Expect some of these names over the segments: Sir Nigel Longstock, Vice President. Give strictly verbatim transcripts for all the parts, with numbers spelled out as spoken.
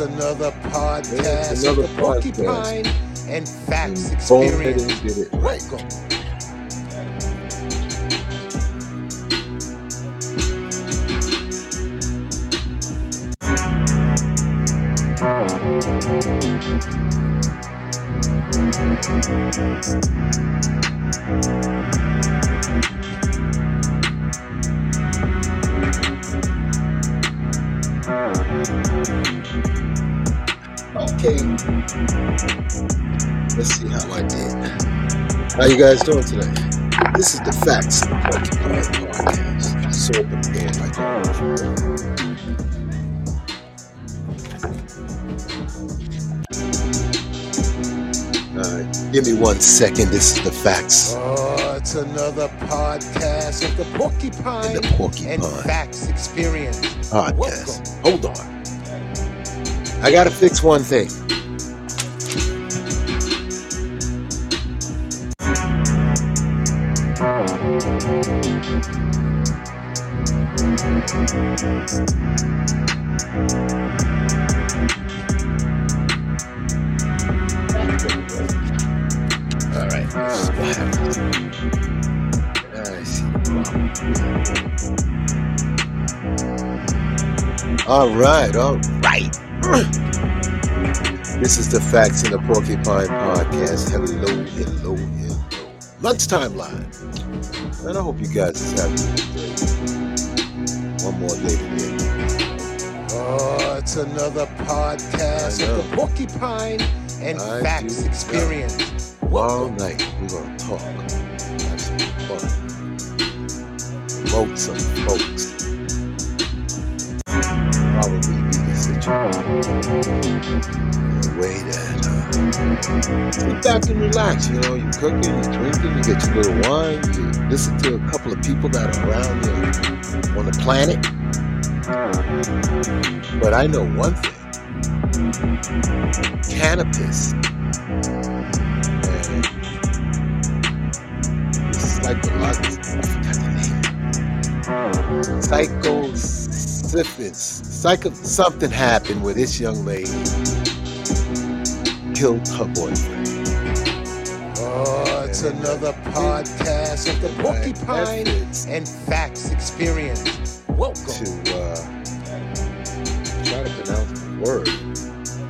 It's another podcast. It's another podcast. Porcupine and Facts Experience. Did it. Welcome. Okay, let's see how I did. How you guys doing today? This is the Facts of the Porcupine Podcast. So prepared like always. Alright, give me one second. This is the Facts. Oh, it's another podcast of the Porcupine and, the porcupine. and Facts Experience Podcast. Hold on. I gotta fix one thing. All right. I see the problem. All right. All right. This is the Facts in the Porcupine Podcast. Hello, hello, hello. Lunchtime live. And I hope you guys is having a good day. One more day today. Oh, it's another podcast of the Porcupine and I Facts Experience. All night we're going to talk. Have some fun. Promote some folks. Probably. The way that uh, sit back and relax, you know, you cooking, you drinking, you get your little wine, you listen to a couple of people that are around you on the planet. But I know one thing: cannabis. And it's like a lot of psychos. Psycho, something happened where this young lady killed her boyfriend. Oh, it's and another podcast of the Porcupine and Facts Experience. Welcome to uh, try to pronounce the word. I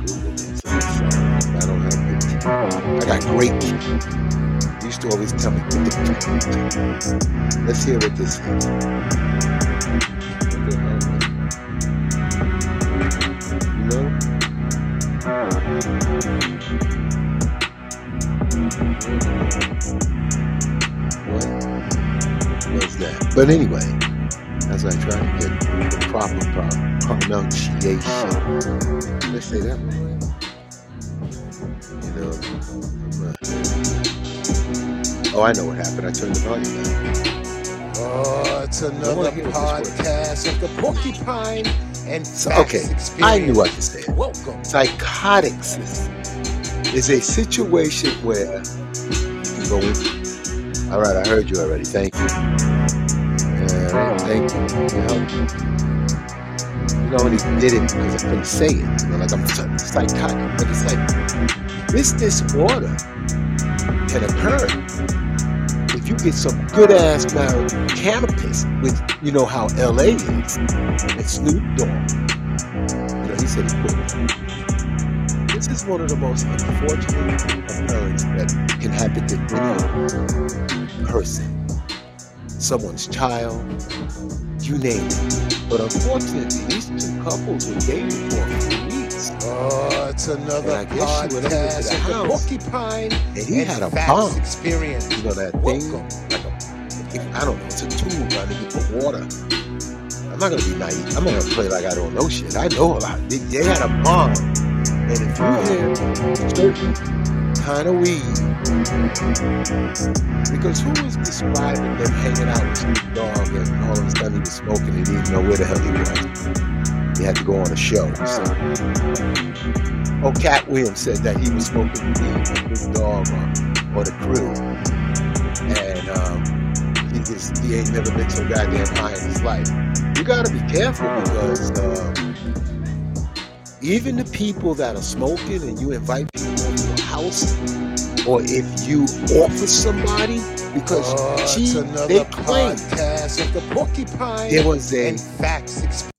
googled it, so sorry. I don't have it. I got great. Used to always tell me. Let's hear what this is. You know? What was that? But anyway, as I try to get the proper pronunciation, let's say that one. You know, oh, I know what happened. I turned the volume down. Oh, it's another podcast of the Porcupine and so, Facts okay, Experience. I knew I could say it. Welcome. Psychotics is a situation where you can go in. All right, I heard you already. Thank you. Uh, thank you. You know, you know, when he did it because I couldn't say it. You know, like I'm psychotic, but it's like this disorder can occur if you get some good ass marriage cannabis with, you know how L A is, and Snoop Dogg. You know, he said he quit. This is one of the most unfortunate occurrences that can happen to any person. Someone's child, you name it. But unfortunately, these two couples were dating for a few weeks. Oh, it's another podcast of the Porcupine and he had a bomb. Experience. You know that thing? Like a, I don't know, it's a tube I need to put water. I'm not gonna be naive. I'm not gonna play like I don't know shit. I know a lot. They, they had a bomb, and if you had certain kind of weed, because who was describing them hanging out with Snoop Dogg and all of a sudden he was smoking and he didn't know where the hell he was. He had to go on a show. So. Oh, Cat Williams said that he was smoking weed with Snoop Dogg or, or the crew, and um, he just he ain't never been so goddamn high in his life. you got to be careful, because uh, even the people that are smoking and you invite people to your house, or if you offer somebody, because oh, she, they claim the porcupine there was a, and facts exp-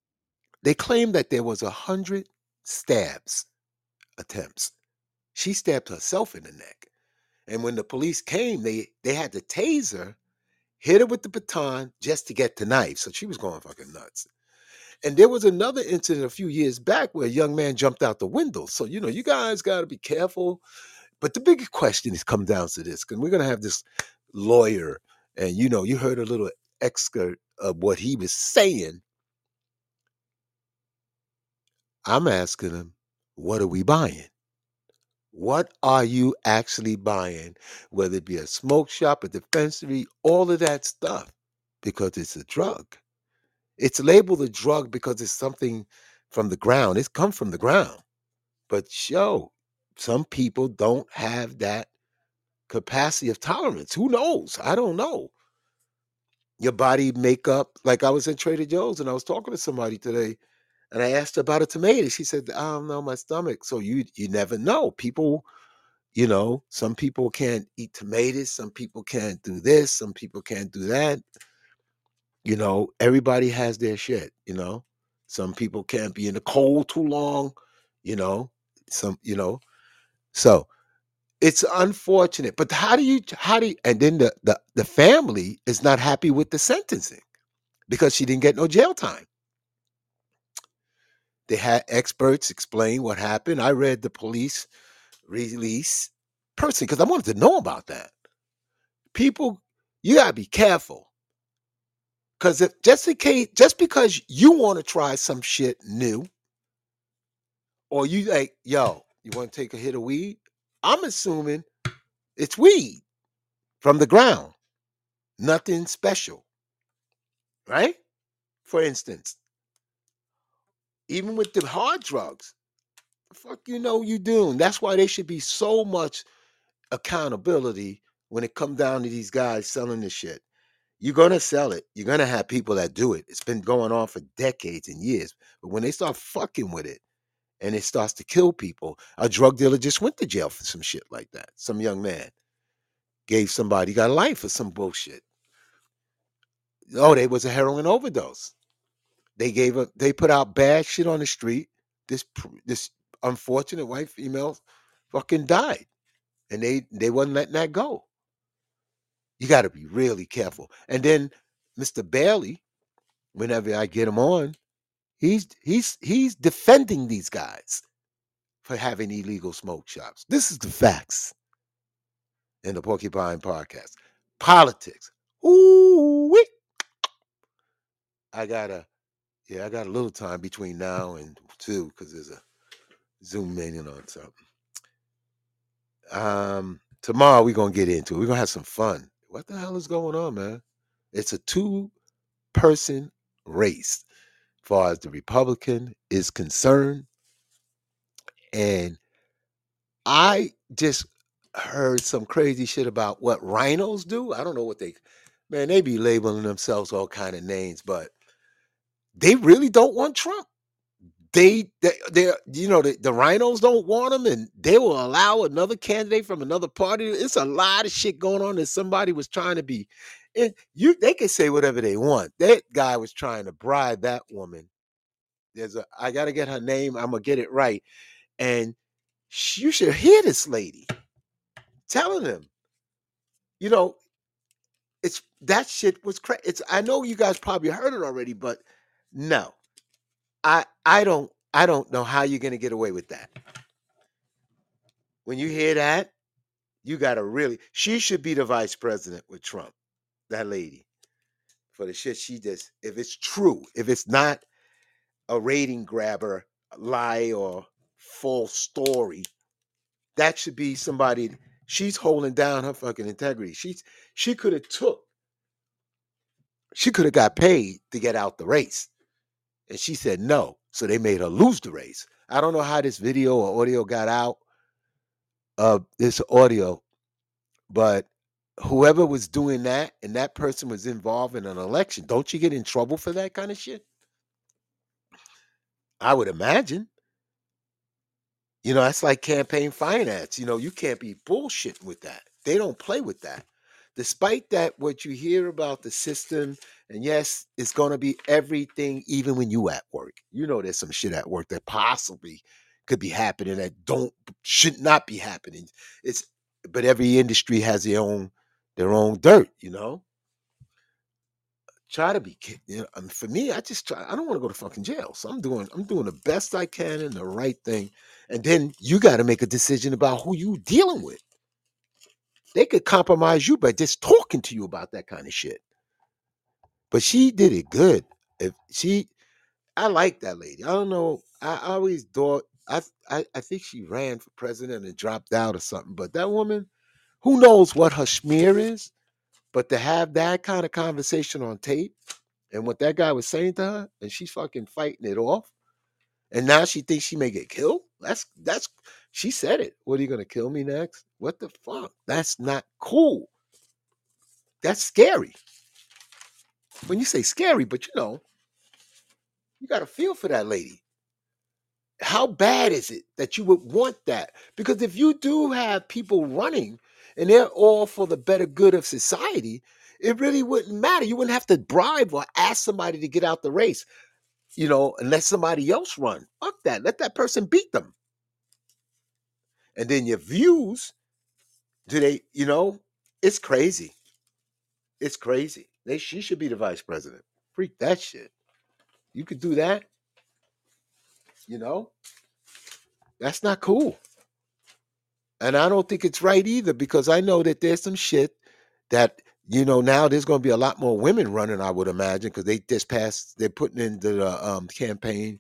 they claim that there was a hundred stabs attempts. She stabbed herself in the neck. And when the police came, they, they had to tase her, hit her with the baton just to get the knife. So she was going fucking nuts. And there was another incident a few years back where a young man jumped out the window. So, you know, you guys got to be careful. But the bigger question is come down to this, because we're going to have this lawyer. And, you know, you heard a little excerpt of what he was saying. I'm asking him, what are we buying? What are you actually buying? Whether it be a smoke shop, a dispensary, all of that stuff, because it's a drug. It's labeled a drug because it's something from the ground. It's come from the ground. But yo, some people don't have that capacity of tolerance. Who knows? I don't know. Your body makeup. Like I was in Trader Joe's and I was talking to somebody today, and I asked her about a tomato. She said, I don't know, my stomach. So you you never know. People, you know, some people can't eat tomatoes. Some people can't do this. Some people can't do that. You know, everybody has their shit, you know. Some people can't be in the cold too long, you know. Some, you know. So it's unfortunate. But how do you, how do you, and then the, the, the family is not happy with the sentencing because she didn't get no jail time. They had experts explain what happened. I read the police release personally because I wanted to know about that. People, you got to be careful. Because if just in case, just because you want to try some shit new, or you like, yo, you want to take a hit of weed? I'm assuming it's weed from the ground. Nothing special. Right? For instance. Even with the hard drugs, the fuck you know you doing. That's why there should be so much accountability when it comes down to these guys selling this shit. You're going to sell it. You're going to have people that do it. It's been going on for decades and years. But when they start fucking with it and it starts to kill people, a drug dealer just went to jail for some shit like that. Some young man gave somebody, got life for some bullshit. Oh, they was a heroin overdose. They gave up. They put out bad shit on the street. This this unfortunate white female fucking died, and they they wasn't letting that go. You got to be really careful. And then Mister Bailey, whenever I get him on, he's he's he's defending these guys for having illegal smoke shops. This is the facts in the Porcupine Podcast. Politics. Ooh wee. I gotta. Yeah, I got a little time between now and two because there's a Zoom meeting on something. Um, tomorrow we're going to get into it. We're going to have some fun. What the hell is going on, man? It's a two-person race as far as the Republican is concerned. And I just heard some crazy shit about what rhinos do. I don't know what they... Man, they be labeling themselves all kind of names, but... They really don't want Trump. They, they, they you know, the, the rhinos don't want him, and they will allow another candidate from another party. It's a lot of shit going on that somebody was trying to be. And you, they can say whatever they want. That guy was trying to bribe that woman. There's a, I got to get her name. I'm going to get it right. And she, you should hear this lady telling him, you know, it's that shit was crazy. It's, I know you guys probably heard it already, but. No, I I don't I don't know how you're gonna get away with that. When you hear that, you gotta really. She should be the vice president with Trump. That lady, for the shit she does. If it's true, if it's not a rating grabber, lie or false story, that should be somebody. She's holding down her fucking integrity. She's she could have took. She could have got paid to get out the race. And she said no, so they made her lose the race. I don't know how this video or audio got out of this audio, but whoever was doing that and that person was involved in an election, don't you get in trouble for that kind of shit? I would imagine. You know, that's like campaign finance. You know, you can't be bullshitting with that. They don't play with that. Despite that, what you hear about the system, and yes, it's going to be everything, even when you at work. You know, there's some shit at work that possibly could be happening that don't should not be happening. It's but every industry has their own their own dirt. You know, try to be. You know, I mean, for me, I just try. I don't want to go to fucking jail, so I'm doing I'm doing the best I can and the right thing. And then you got to make a decision about who you dealing with. They could compromise you by just talking to you about that kind of shit. But she did it good. If she, I like that lady. I don't know. I always thought, I, I I think she ran for president and dropped out or something. But that woman, who knows what her smear is, but to have that kind of conversation on tape and what that guy was saying to her, and she's fucking fighting it off. And now she thinks she may get killed. That's, that's, she said it. What, are you going to kill me next? What the fuck? That's not cool. That's scary. When you say scary, but you know, you got to feel for that lady. How bad is it that you would want that? Because if you do have people running and they're all for the better good of society, it really wouldn't matter. You wouldn't have to bribe or ask somebody to get out the race. You know, and let somebody else run. Fuck that. Let that person beat them. And then your views, do they, you know, it's crazy. It's crazy. They, she should be the vice president. Freak that shit. You could do that. You know, that's not cool. And I don't think it's right either, because I know that there's some shit that, you know, now there's going to be a lot more women running, I would imagine, because they just passed, they're putting in the um, campaign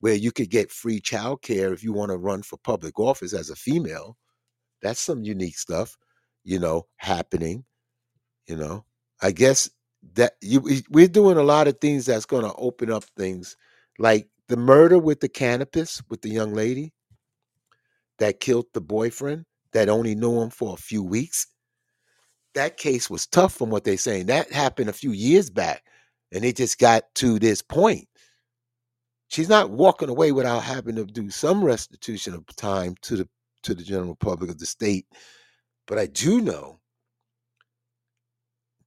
where you could get free childcare if you want to run for public office as a female. That's some unique stuff, you know, happening, you know. I guess that you we're doing a lot of things that's going to open up things, like the murder with the cannabis, with the young lady that killed the boyfriend that only knew him for a few weeks. That case was tough from what they're saying. That happened a few years back, and it just got to this point. She's not walking away without having to do some restitution of time to the to the general public of the state. But I do know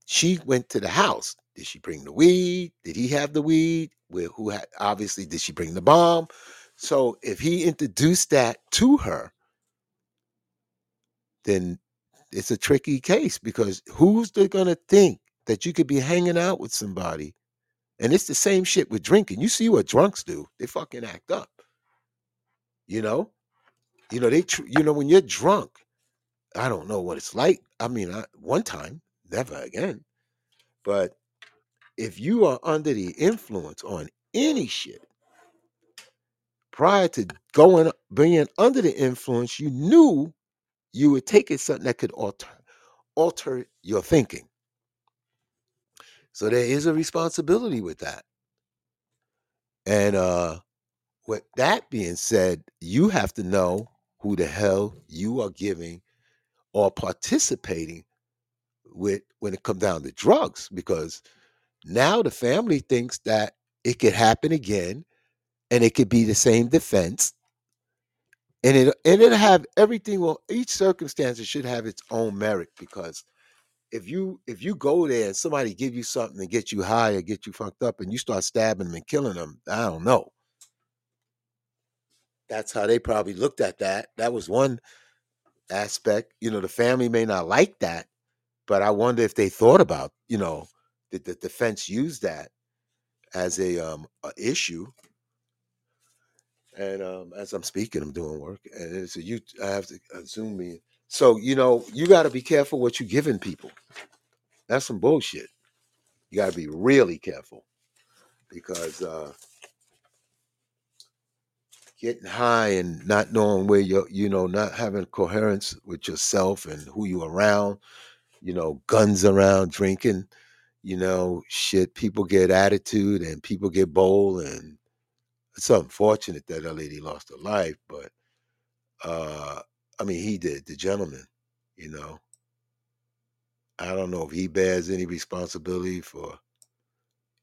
she went to the house. Did she bring the weed? Did he have the weed? Where, who had, obviously, did she bring the bomb? So if he introduced that to her, then it's a tricky case, because who's going to think that you could be hanging out with somebody? And it's the same shit with drinking. You see what drunks do. They fucking act up. You know? You know, they, tr- you know, when you're drunk, I don't know what it's like. I mean, I, one time, never again. But if you are under the influence on any shit, prior to going, being under the influence, you knew you would take it something that could alter, alter your thinking. So there is a responsibility with that. And uh, with that being said, you have to know who the hell you are giving or participating with when it comes down to drugs, because now the family thinks that it could happen again and it could be the same defense. And it and it'll have everything. Well, each circumstance should have its own merit, because if you if you go there and somebody give you something and get you high or get you fucked up and you start stabbing them and killing them, I don't know. That's how they probably looked at that. That was one aspect. You know, the family may not like that, but I wonder if they thought about, you know, did the defense use that as a um a issue? And um, as I'm speaking, I'm doing work, and it's a you. I have to zoom in. So you know, you got to be careful what you're giving people. That's some bullshit. You got to be really careful, because uh, getting high and not knowing where you're, you know, not having coherence with yourself and who you're around. You know, guns around, drinking. You know, shit. People get attitude, and people get bold, and it's unfortunate that that lady lost her life, but uh, I mean, he did, the gentleman, you know. I don't know if he bears any responsibility for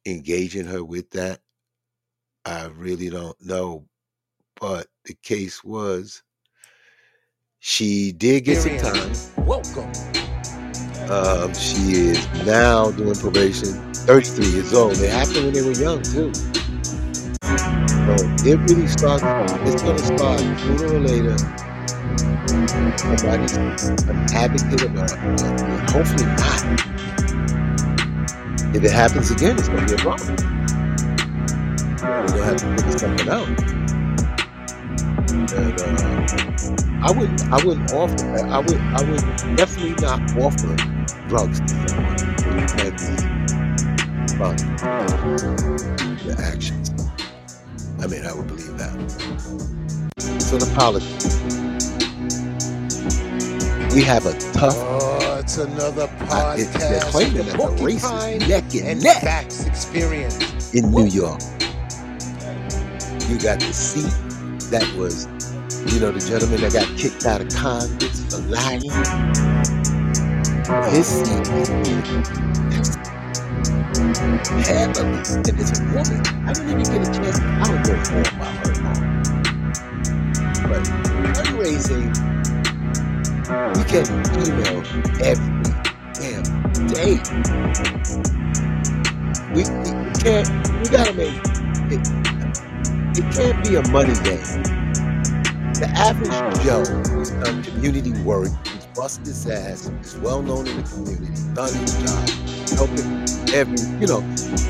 engaging her with that. I really don't know. But the case was, she did get some time. Welcome. Um, she is now doing probation, thirty-three years old. It happened when they were young, too. So it really starts, it's going to start sooner or later. Somebody's an advocate about it, and hopefully not. If it happens again, it's going to be a problem. We're going to have to figure something out. And, uh, I would, I wouldn't offer. I would, I would definitely not offer drugs to someone who had the, about the actions. I mean, I would believe that. It's an apology. We have a tough. Oh, it's another podcast. I, they're claiming that the race is neck and neck. Facts experience in New York. You got the seat. That was, you know, the gentleman that got kicked out of Congress for lying. His seat is half of it, and it's a woman. I didn't even get a chance to apologize for him about her mom. But fundraising, we get emails every damn day. We, we can't, we gotta make it. It can't be a money game. The average Joe who's done community work, who's busted his ass, is well known in the community, done his job, helping every, you know,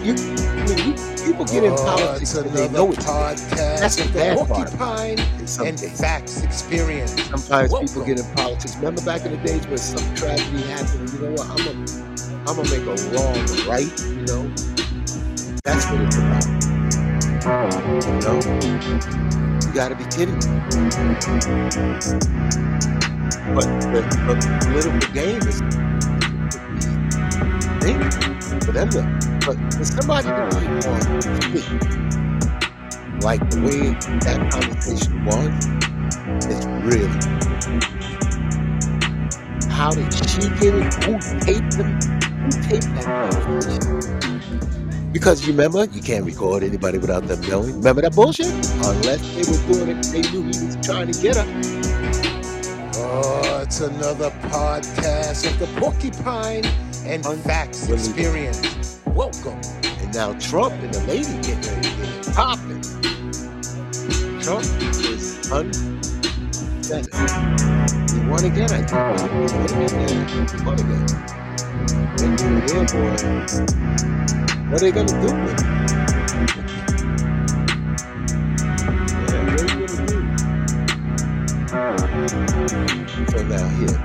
you, I mean, you people get in politics and they know it's podcast. That's the bad part about it. And facts experience. Sometimes Welcome. people get in politics. Remember back in the days where some tragedy happened, you know what, I'm gonna, I'm gonna make a wrong right, you know? That's what it's about. You know, you gotta be kidding me. But the, the political game is thing for them to, but if somebody can be on T V, like the way that conversation was, it's real. How did she get it? Who taped them? Who taped that conversation? Because remember, you can't record anybody without them knowing. Remember that bullshit? Unless they were doing it, they knew he was trying to get her. Oh, it's another podcast of the Porcupine and Un- Facts Experience. Welcome. And now Trump and the lady getting ready to get it popping. Trump is unsettled. He won again, I think. He won again. He won again. And do it in, boy. What are they gonna do with it? Yeah, what are you gonna do? So now here,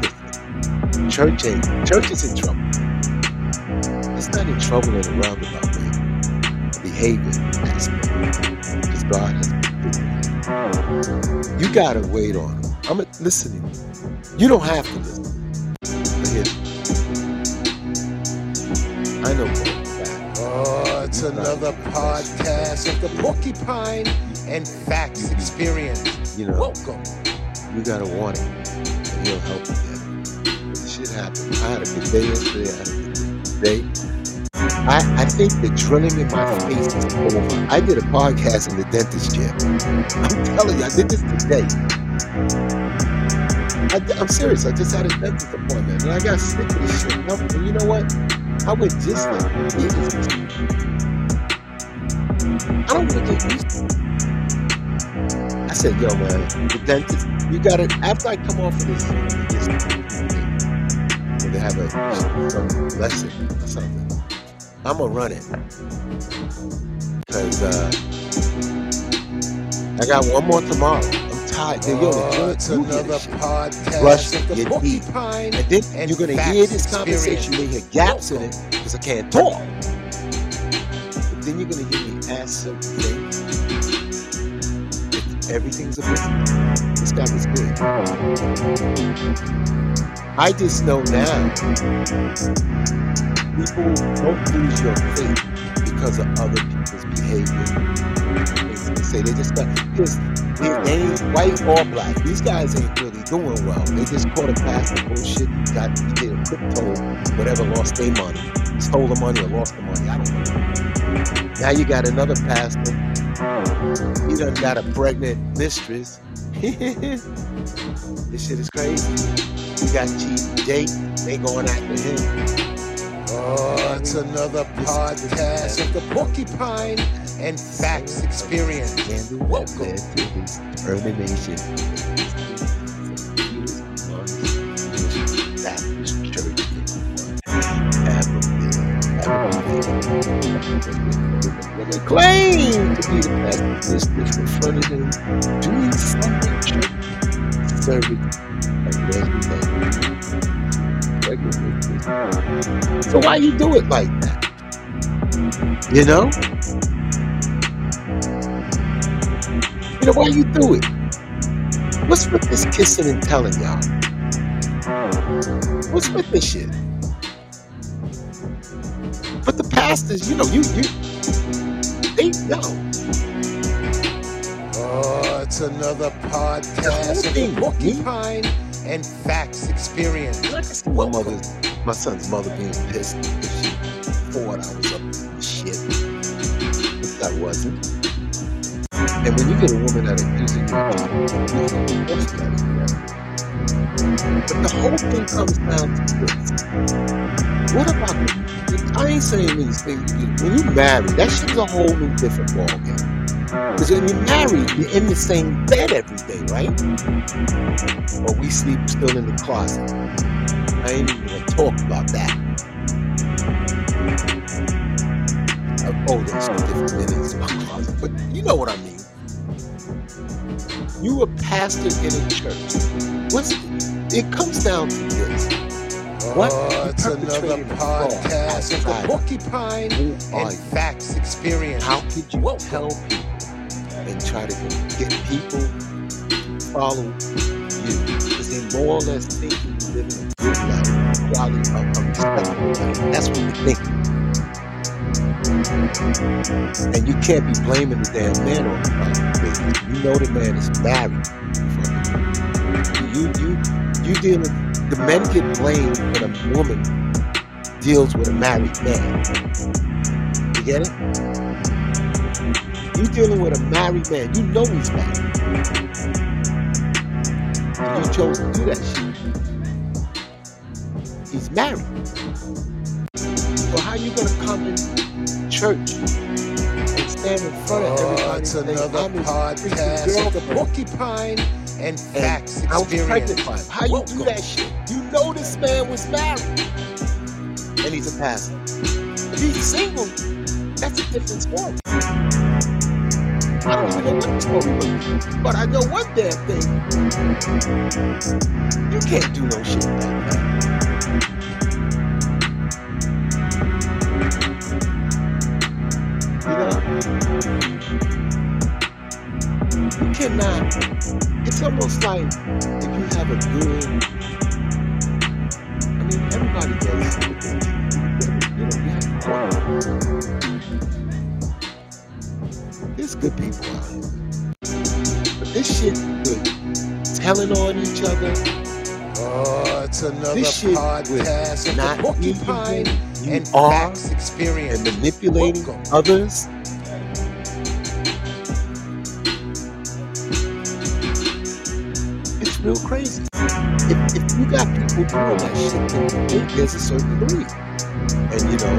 listen. Church ain't, church is in trouble. It's not in trouble in a roundabout way. The behavior aspect is God has been. You gotta wait on them. I'm listening. You don't have to listen. But here. I know. Oh, it's another podcast of the Porcupine and Facts Experience. You know, welcome. You gotta want it. And he'll help you get it. This shit happened. I had a good day yesterday. I had a good day. I, I think the drilling in my face is over. I did a podcast in the dentist chair. I'm telling you, I did this today. I, I'm serious. I just had a dentist appointment, and I got sick of this shit. And you know what? I would just like to I don't want to get used to it. I said, yo, man, the dentist, you gotta, after I come off of this, and they have a some lesson or something, I'm gonna run it. Because uh, I got one more tomorrow. I'm tired. Yo, oh, it's another podcast. Brush your teeth. And then and you're gonna hear this conversation. You may hear gaps in it because I can't talk. But then you're gonna hear me ask certain things. If everything's a business. This guy is good. I just know now, people don't lose your faith because of other people's behavior. They say they just got, because they ain't white or black. These guys ain't really doing well. They just caught a pass of bullshit. You got, you did a crypto, whatever, lost their money. Stole the money or lost the money. I don't know. Now you got another pastor You done got a pregnant mistress. This shit is crazy. You got Chief Jake. They going after him. Oh, it's another podcast of the Porcupine and Facts Experience. And welcome to this Urban Nation. Baptist Church. Claim to be the Baptist Church for doing something church serving. So why you do it like that? You know? You know why you do it? What's with this kissing and telling, y'all? What's with this shit? But the pastors, you know, you you they know. Oh, it's another podcast of the Porcupine and Facts Experience. My mother, my son's mother, being pissed if she thought I was up to shit, if I wasn't. And when you get a woman that accuses you, you know, that's not it. But the whole thing comes down to this. What about the, I ain't saying these things. When you marry, that shit's a whole new different ballgame. Because when you're married, you're in the same bed every day, right? Or we sleep still in the closet. I ain't even gonna talk about that. I've always been different minutes in my closet, but you know what I mean. You a pastor in a church. What's it comes down to this? What oh, it's another podcast of the Porcupine and Facts Experience. How could you tell people and try to get people to follow you? Because they more or less think you live in a good life, quality of respect. That's what you think. And you can't be blaming the damn man on the you know the man is married. You you you dealing. The men get blamed when a woman deals with a married man. You get it? You dealing with a married man. You know he's married. And you chose to do that shit. He's married. Well, how you gonna come in church and stand in front of everybody? Oh, it's another podcast of the Porcupine and Facts Experience. How you do that shit? You know this man was married. And he's a pastor. If he's single, that's a different story. I don't even know what the story was. But I know one damn thing. You can't do no shit like that. You know? You cannot, it's almost like if you have a good, I mean, everybody does what they do, you know, you have quality. There's good people out here, but this shit good, telling on each other. Oh, it's another podcast of the Porcupine and Facts Experience. And manipulating others. Real crazy. If, if you got people doing that shit, then you think there's a certain degree. And you know,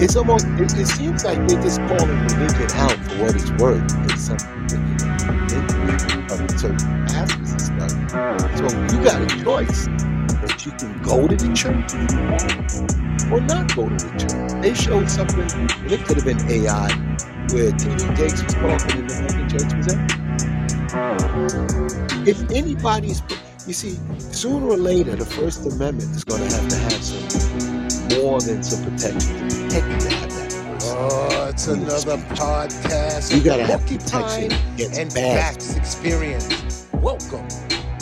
it's almost, it, it seems like they're just calling religion out for what it's worth in some of certain aspects and stuff. So you got a choice that you can go to the church or not go to the church. They showed something, and it could have been A I, where T D Jakes was talking and the fucking church was empty. If anybody's, you see, sooner or later, the First Amendment is going to have to have some more than some protection to protect you to have that person. Oh, it's you another speak. Podcast. You got to have protection against bad Facts Experience. Welcome.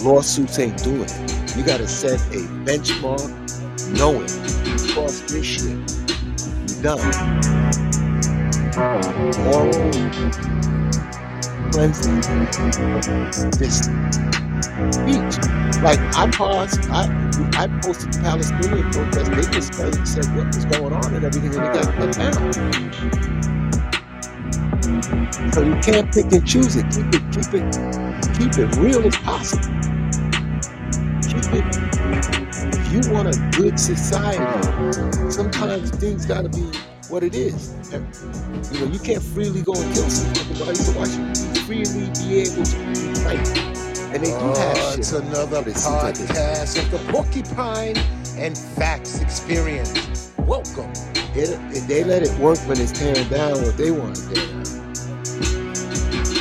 Lawsuits ain't doing it. You got to set a benchmark knowing you cross this shit, you're done. Moral cleansing this speech. Like I paused, I I posted Palestinian protests. They just said what was going on and everything, and they got cut down. So you can't pick and choose it. Keep it, keep it, keep it real as possible. Keep it. If you want a good society, sometimes things gotta be what it is. You know, you can't freely go and kill somebody. Why so watch you freely be able to fight? And they do uh, have it's shit. Another it's podcast like of the Porcupine and Facts Experience. Welcome. It, it, they let it work when it's tearing down what they want to tear down.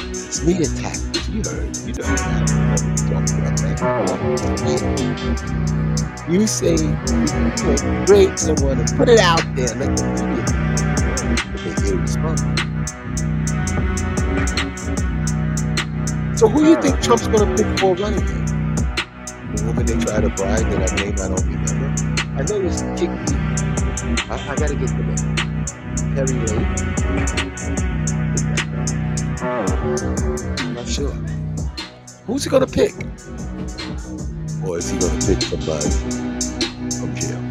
It's meat attack. You heard. You know that. You say you break someone and put it out there. Let them do it. But they irresponsible. So who do you think Trump's going to pick for running mate? The woman they tried to bribe that I name I don't remember. I know this kick me. I, I got to get the name. Terry Ray. I'm not sure. Who's he going to pick? Or is he going to pick somebody from jail?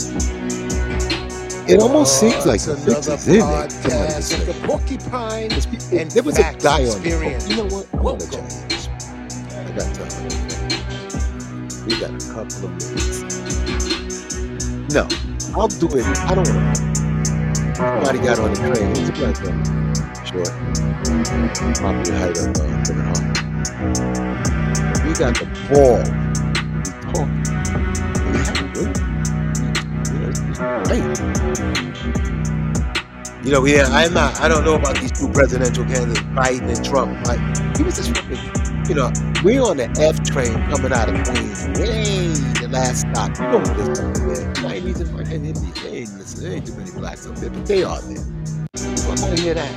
It almost uh, seems like the fix is in it. The Porcupine and there was a guy on it. You know what? I want to check it. We got a couple of minutes. No, I'll do it. I don't want to. Somebody got on the train. It was a black guy. Short. Probably height up on. We got the ball. We talk. We have a good. You know, you know, yeah, I'm not. I don't know about these two presidential candidates, Biden and Trump. Like, he was just fucking. You know, we're on the F train coming out of Queens. We ain't the last stop. You know what this is there. Chinese and fucking Indians. They ain't listen. There ain't too many blacks up there, but they are there. So I want to hear that.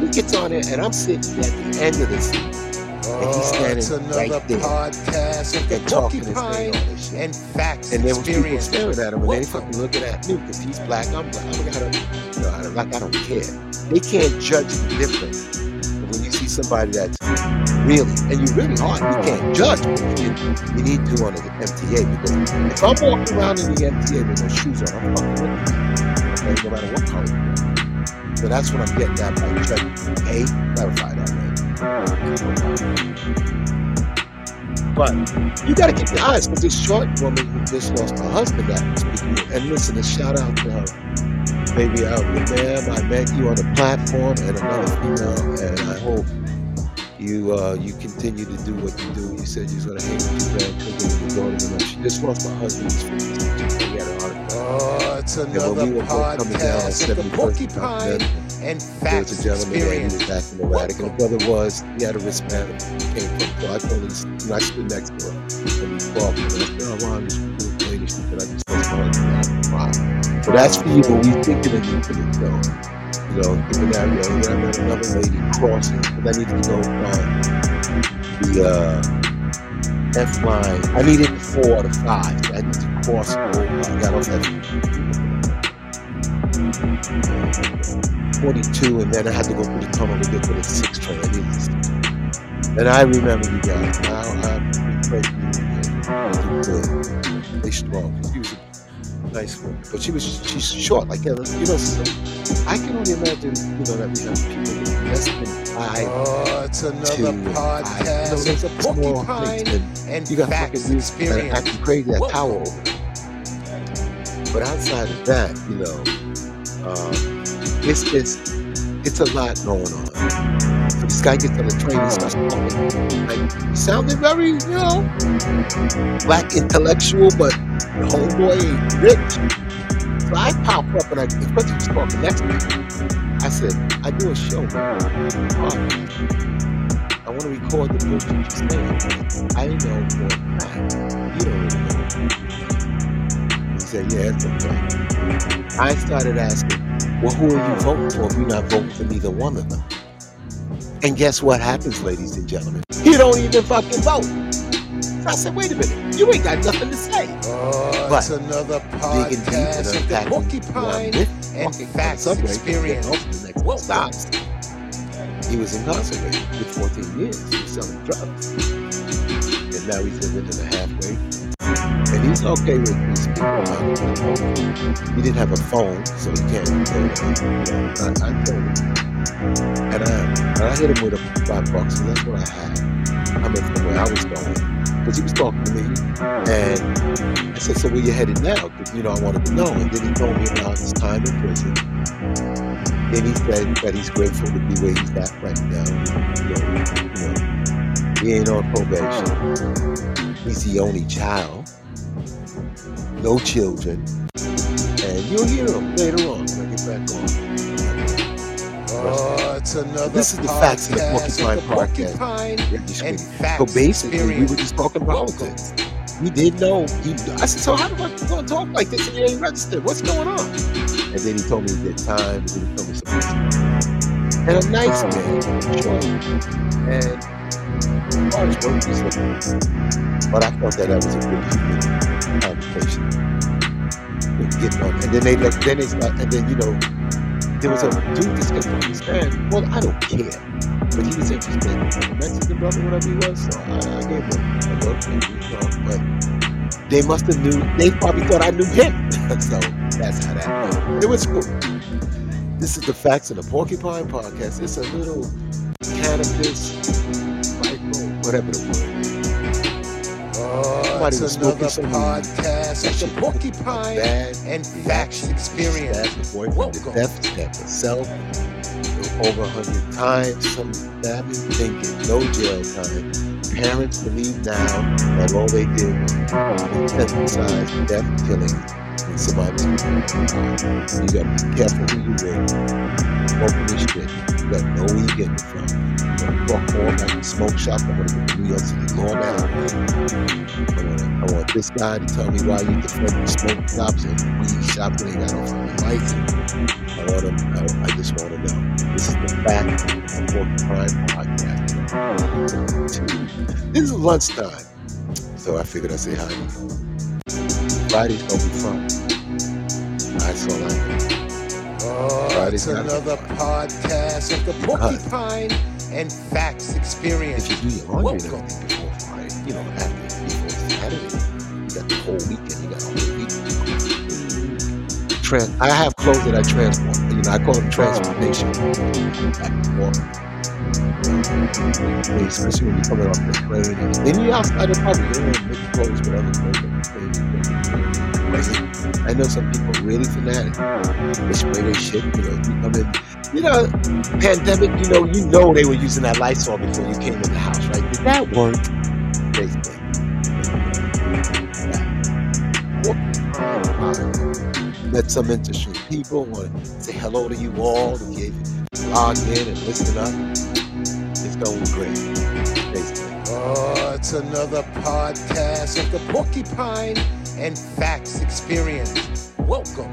He gets on there, and I'm sitting at the end of the seat. And he's standing oh, another right there. Podcast and they're talking his thing on this shit. And facts and there was people staring at him, and they fucking looking at me because he's black. I'm black. I'm like, I don't, you know, I don't, like, I don't care. They can't judge the difference. When you see somebody that's really, and you really are, you can't judge. You need to on the M T A because if I'm walking around in the M T A with no shoes on, I'm fucking with it. No matter what color. So that's what I'm getting at by judging. A, clarify that way. But you got to keep your eyes because this short woman who just lost her husband that was speaking with, and listen, a shout out to her. Baby, I was there. I met you on the platform and another female, and I hope you uh, you continue to do what you do. You said you was gonna hang with your grandchildren and your daughter. She just lost my husband. Oh, it's another we podcast of the Porcupine and Facts Experience. There was a gentleman that he was back in the Vatican. My brother was. He had a wristband. He came from God police. And I stood next to her. And he called me. And I said, I want to lady. She said, I just lost my husband. Wow. So that's for you, but we thinking of you for the show. You know, giving that, you know, I met another lady crossing, because I needed to go from the uh, F line. I needed the four to five. So I needed to cross over. I got off at forty-two, and then I had to go through the tunnel to get to the six train. And I remember you guys. Now I'm impressed with you. Good. They strong. Because nice woman, but she was she's short. Like you know, so I can only imagine. You know that we have people with less than five. Oh, it's another two, podcast. It's a Porcupine and you got Facts Experience. Acting crazy that tower over there. But outside of that, you know, um, it's it's it's a lot going on. So this guy gets on the train and starts talking. Like he sounded very, you know, black intellectual, but. The homeboy ain't rich. So I pop up and I, the person was talking next to me. I said, I do a show, man. I want to record the bullshit you're saying. I know what happened. You don't really know. He said, yeah, that's okay. I started asking, well, who are you voting for if you're not voting for neither one of them? And guess what happens, ladies and gentlemen? You don't even fucking vote. So I said, wait a minute, you ain't got nothing to say. Oh, but it's another podcast of the Porcupine and Facts Experience. Well, stops. He was incarcerated for fourteen years. He was selling drugs. And now he's living in a halfway. And he's okay with these people. He didn't have a phone, so he can't. I, I told him. And I, and I hit him with a five bucks, and that's what I had. I mean, from where I was going. Because he was talking to me, and I said, so where you headed now? Because, you know, I wanted to know. And then he told me about his time in prison. Then he said that he's grateful to be where he's at right now. You know, you know, he ain't on probation. He's the only child. No children. And you'll hear him later on when I get back on. Oh, it's another This is the facts of the Porcupine Podcast. So basically, we were just talking politics. We did know. He, I said, so how do I going to talk like this if you ain't registered? What's going on? And then he told me he did time. And then he told me something. And a nice man. And I was working. But I thought that that was a good conversation. And then they left, then it's like, and then, you know, there was a dude that's going to understand, well, I don't care. But he was interested in Mexican brother, whatever he was, so I, I gave him a look, and you know, but they must have knew, they probably thought I knew him. So that's how that happened. It was cool. This is the Facts of the Porcupine Podcast. It's a little cannabis, micro, whatever the word is. Oh, it's another podcast. It's a Porcupine and Facts Experience. That's the boy from the death step itself. Over a hundred times. Some family thinking no jail time. Parents believe now that all they did was emphasize death, killing, and somebody's You gotta be careful who you with. Open this shit. You gotta know where you get it from. Fuck off like a smoke shop. I want to go to New York City, Long Island. I want this guy to tell me why you defend smoke shops and weed shops and they got no fucking license. I want him. I just want to know. This is the Fact of the Porcupine Podcast. This is lunchtime, so I figured I'd say hi. Friday's gonna be fun. That's all I know. Oh, it's another podcast of the Porcupine and Facts Experience. If you do your laundry and everything before Friday, you know, after before Saturday, you got the whole weekend, you got all the week. Trans- I have clothes that I transport. You know, I call them transportation. Especially when you're coming off the plane. And then you're outside the public, you don't know, make clothes, whatever clothes. I know some people are really fanatic. They spray their shit, you know. I mean, you know, pandemic, you know, you know they were using that Lysol before you came in the house, right? Did that work? Basically. Met some interesting people, want to say hello to you all, to get logged in and listen up. It's going great, basically. Oh, it's another podcast of the Porcupine and Facts Experience. Welcome.